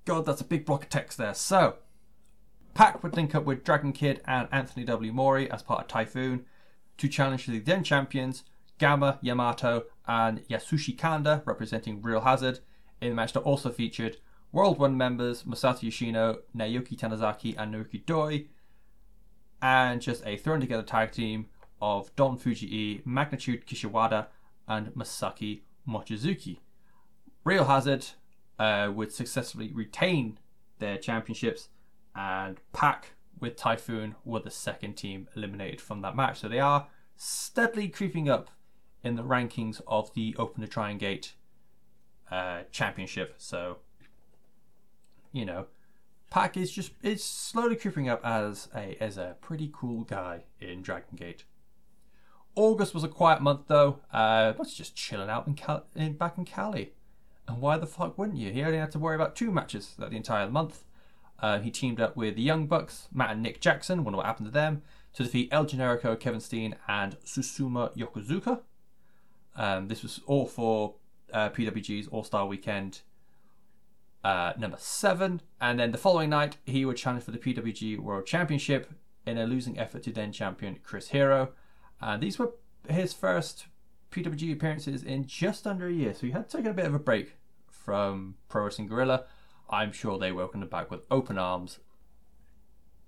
God, that's a big block of text there. So, Pac would link up with Dragon Kid and Anthony W. Mori as part of Typhoon to challenge the then champions Gamma, Yamato, and Yasushi Kanda, representing Real Hazard, in a match that also featured World One members Masato Yoshino, Naoki Tanizaki, and Naoki Doi, and just a thrown together tag team of Don Fujii, Magnitude Kishiwada, and Masaki Mochizuki. Real Hazard uh, would successfully retain their championships, and Pac with Typhoon were the second team eliminated from that match. So they are steadily creeping up in the rankings of the Open the Dragon Gate uh, championship. So, you know, Pac is just is slowly creeping up as a as a pretty cool guy in Dragon Gate. August was a quiet month though. Uh, that's just chilling out in, Cal- in back in Cali. And why the fuck wouldn't you? He only had to worry about two matches that the entire month. Uh, he teamed up with the Young Bucks, Matt and Nick Jackson, wonder what happened to them, to defeat El Generico, Kevin Steen, and Susuma Yokozuka. Um, this was all for uh, P W G's All-Star Weekend uh, number seven. And then the following night, he would challenge for the P W G World Championship in a losing effort to then-champion Chris Hero. And these were his first P W G appearances in just under a year, so he had taken a bit of a break from Pro Wrestling Guerrilla. I'm sure they welcomed him back with open arms.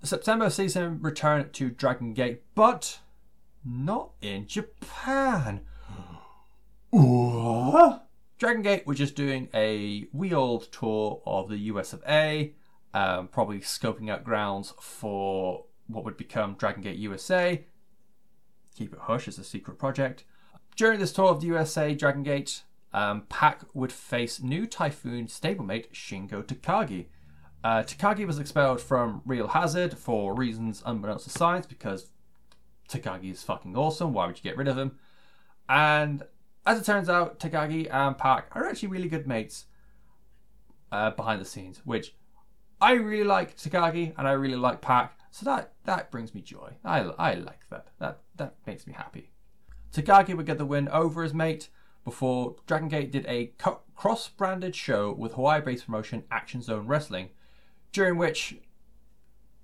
September sees him return to Dragon Gate, but not in Japan. Dragon Gate were just doing a wee old tour of the U S of A, um, probably scoping out grounds for what would become Dragon Gate U S A. Keep it hush, it's a secret project. During this tour of the U S A, Dragon Gate, Um, Pac would face new Typhoon stablemate Shingo Takagi. Uh, Takagi was expelled from Real Hazard for reasons unbeknownst to science, because Takagi is fucking awesome. Why would you get rid of him? And as it turns out, Takagi and Pac are actually really good mates uh, behind the scenes, which I really like Takagi and I really like Pac, so that, that brings me joy. I, I like that. that. That makes me happy. Takagi would get the win over his mate before Dragon Gate did a cross-branded show with Hawaii-based promotion Action Zone Wrestling, during which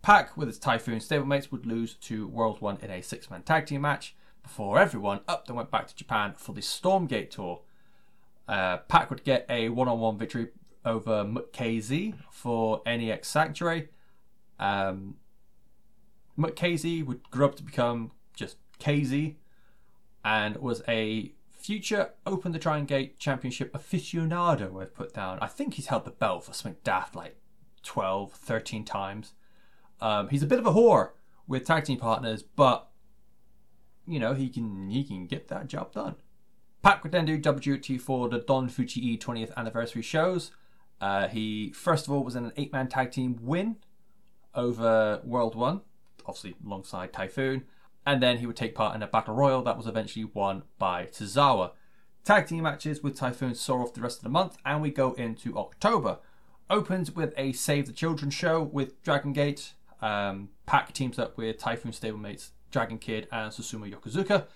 Pac with his Typhoon stablemates would lose to World One in a six-man tag team match before everyone upped and went back to Japan for the Stormgate tour. Uh, Pac would get a one-on-one victory over M K Z for N E X Sanctuary. Um, M K Z would grow up to become just K Z and was a future Open the Dragon Gate Championship aficionado, I've put down. I think he's held the belt for something daft like twelve, thirteen times. Um, he's a bit of a whore with tag team partners, but you know, he can he can get that job done. Pac would then do double duty for the Don Fujii twentieth anniversary shows. Uh, he first of all was in an eight man tag team win over World One, obviously alongside Typhoon. And then he would take part in a battle royal that was eventually won by Tozawa. Tag team matches with Typhoon saw off the rest of the month, and we go into October. Opens with a Save the Children show with Dragon Gate. Um, Pac teams up with Typhoon stablemates Dragon Kid and Susuma Yokozuka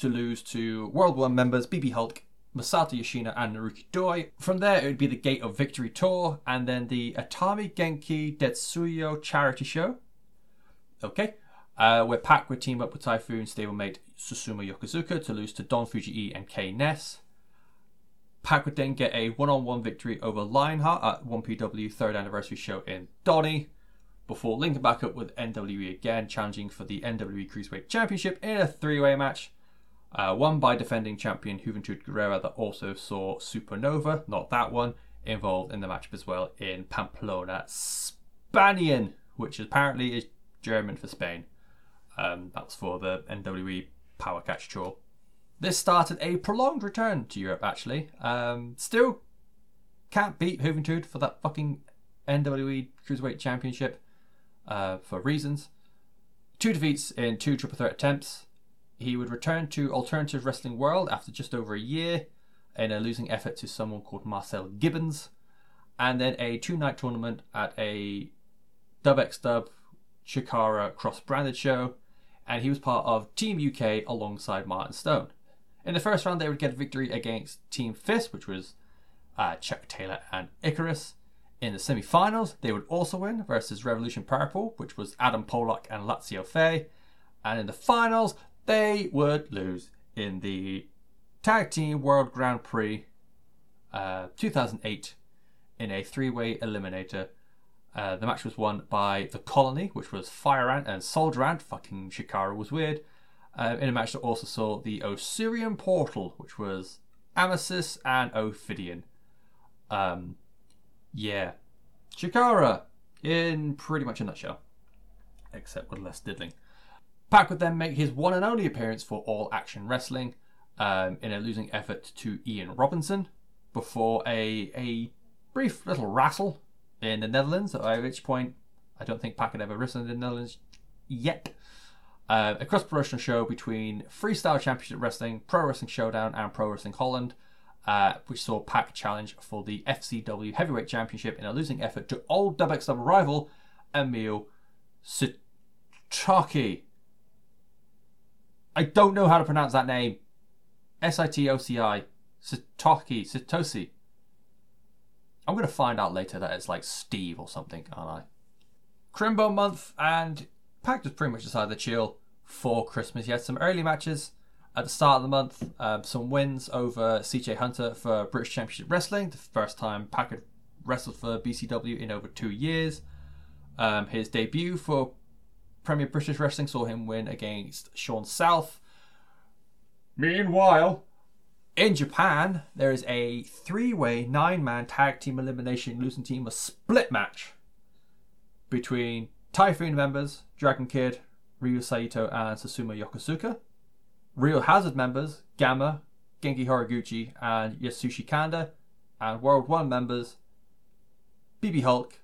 to lose to World One members B B Hulk, Masato Yoshino, and Naruki Doi. From there, it would be the Gate of Victory tour, and then the Atami Genki Detsuyo charity show. Okay. Uh, where Pac would team up with Typhoon stablemate Susuma Yokozuka to lose to Don Fujii and Kei Ness. Pac would then get a one-on-one victory over Lionheart at one P W third anniversary show in Donny, before linking back up with N W E again, challenging for the N W E Cruiserweight Championship in a three-way match, uh, won by defending champion Juventud Guerrera, that also saw Supernova, not that one, involved in the matchup as well in Pamplona, Spanien, which apparently is German for Spain. Um, that was for the N W E Power Catch tour. This started a prolonged return to Europe, actually. Um, still can't beat Juventud for that fucking N W E Cruiserweight Championship uh, for reasons. Two defeats in two triple threat attempts. He would return to Alternative Wrestling World after just over a year in a losing effort to someone called Marcel Gibbons. And then a two-night tournament at a DubX Dub Chikara cross-branded show, and he was part of Team U K alongside Martin Stone. In the first round, they would get a victory against Team Fist, which was uh, Chuck Taylor and Icarus. In the semi-finals, they would also win versus Revolution Purple, which was Adam Polak and Lazio Fei. And in the finals, they would lose in the Tag Team World Grand Prix uh, two thousand eight in a three-way eliminator. Uh, the match was won by The Colony, which was Fire Ant and Soldier Ant. Fucking Chikara was weird. Uh, in a match that also saw the Osirian Portal, which was Amasis and Ophidian. Um... Yeah, Chikara in pretty much a nutshell, except with less diddling. Pac would then make his one and only appearance for All Action Wrestling um, in a losing effort to Ian Robinson before a a brief little rattle in the Netherlands, at which point I don't think Pac had ever wrestled in the Netherlands yet. Uh, a cross-promotional show between Freestyle Championship Wrestling, Pro Wrestling Showdown and Pro Wrestling Holland, Uh, which saw Pac challenge for the F C W Heavyweight Championship in a losing effort to old DubX Dub rival Emil Sitocki. I don't know how to pronounce that name. S I T O C I. Sitocki. Sitosi. I'm going to find out later that it's like Steve or something, aren't I? Crimbo month, and Pac just pretty much decided to chill for Christmas. He had some early matches at the start of the month, um, some wins over C J Hunter for British Championship Wrestling, the first time Pac had wrestled for B C W in over two years. Um, his debut for Premier British Wrestling saw him win against Sean South. Meanwhile, in Japan, there is a three-way, nine-man tag team elimination losing team, a split match between Typhoon members Dragon Kid, Ryu Saito and Susumu Yokosuka. Real Hazard members Gamma, Genki Horiguchi and Yasushi Kanda, and World one members B B Hulk,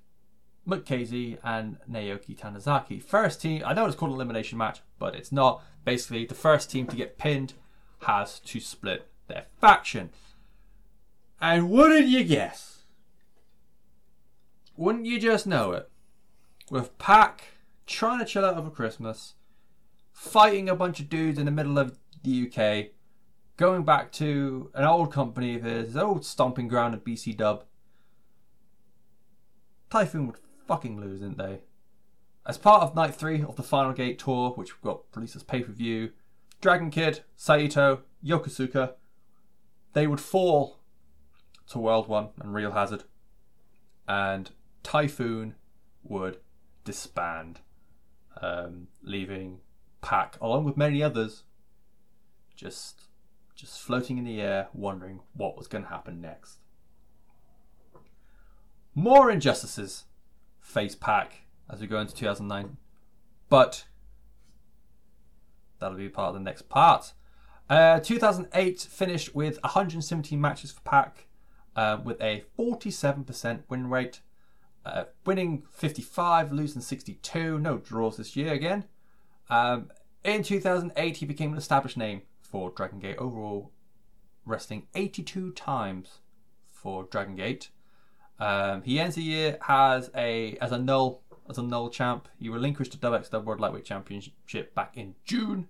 Mick Casey and Naoki Tanizaki. First team, I know it's called an elimination match, but it's not. Basically, the first team to get pinned has to split their faction. And wouldn't you guess? Wouldn't you just know it? With Pac trying to chill out over Christmas, fighting a bunch of dudes in the middle of the U K, going back to an old company of his, his old stomping ground at B C Dub, Typhoon would fucking lose, didn't they? As part of night three of the Final Gate tour, which got released as pay-per-view, Dragon Kid, Saito, Yokosuka, they would fall to World One and Real Hazard, and Typhoon would disband, um, leaving Pac, along with many others, just just floating in the air, wondering what was going to happen next. More injustices face Pac as we go into two thousand nine, but that'll be part of the next part. Uh, two thousand eight finished with one hundred seventeen matches for Pac, uh, with a forty-seven percent win rate, uh, winning fifty-five, losing sixty-two, no draws this year again. Um, in two thousand eight, he became an established name for Dragon Gate overall, wrestling eighty-two times for Dragon Gate. Um, he ends the year as a as a null as a null champ. He relinquished the DubX Dub World Lightweight Championship back in June,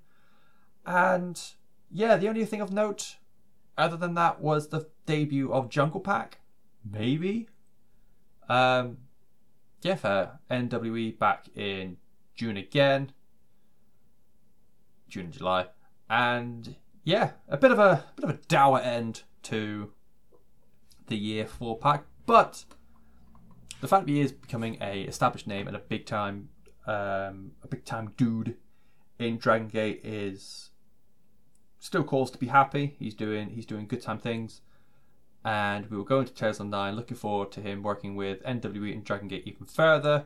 and yeah, the only thing of note other than that was the debut of Jungle Pac, maybe. Um, yeah, for N W E back in June again. June and July, and yeah, a bit of a bit of a dour end to the year for Pac, but the fact that he is becoming a established name and a big time um, a big time dude in Dragon Gate is still cause to be happy. He's doing he's doing good time things, and we will go into two thousand nine looking forward to him working with N W E and Dragon Gate even further.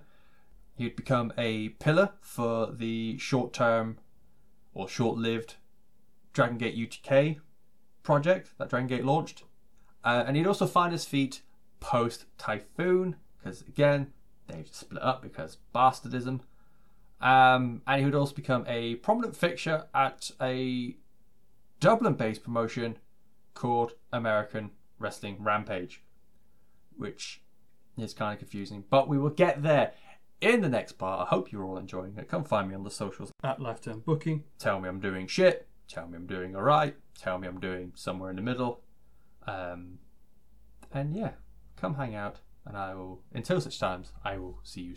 He'd become a pillar for the short term, or short-lived, Dragon Gate U K project that Dragon Gate launched. Uh, and he'd also find his feet post-Typhoon, because again, they split up because bastardism. Um, and he would also become a prominent fixture at a Dublin-based promotion called American Wrestling Rampage, which is kind of confusing, but we will get there in the next part. I hope you're all enjoying it. Come find me on the socials at Lifetime Booking. Tell me I'm doing shit. Tell me I'm doing alright. Tell me I'm doing somewhere in the middle. Um, and yeah, come hang out. and I will, until such times, I will see you soon.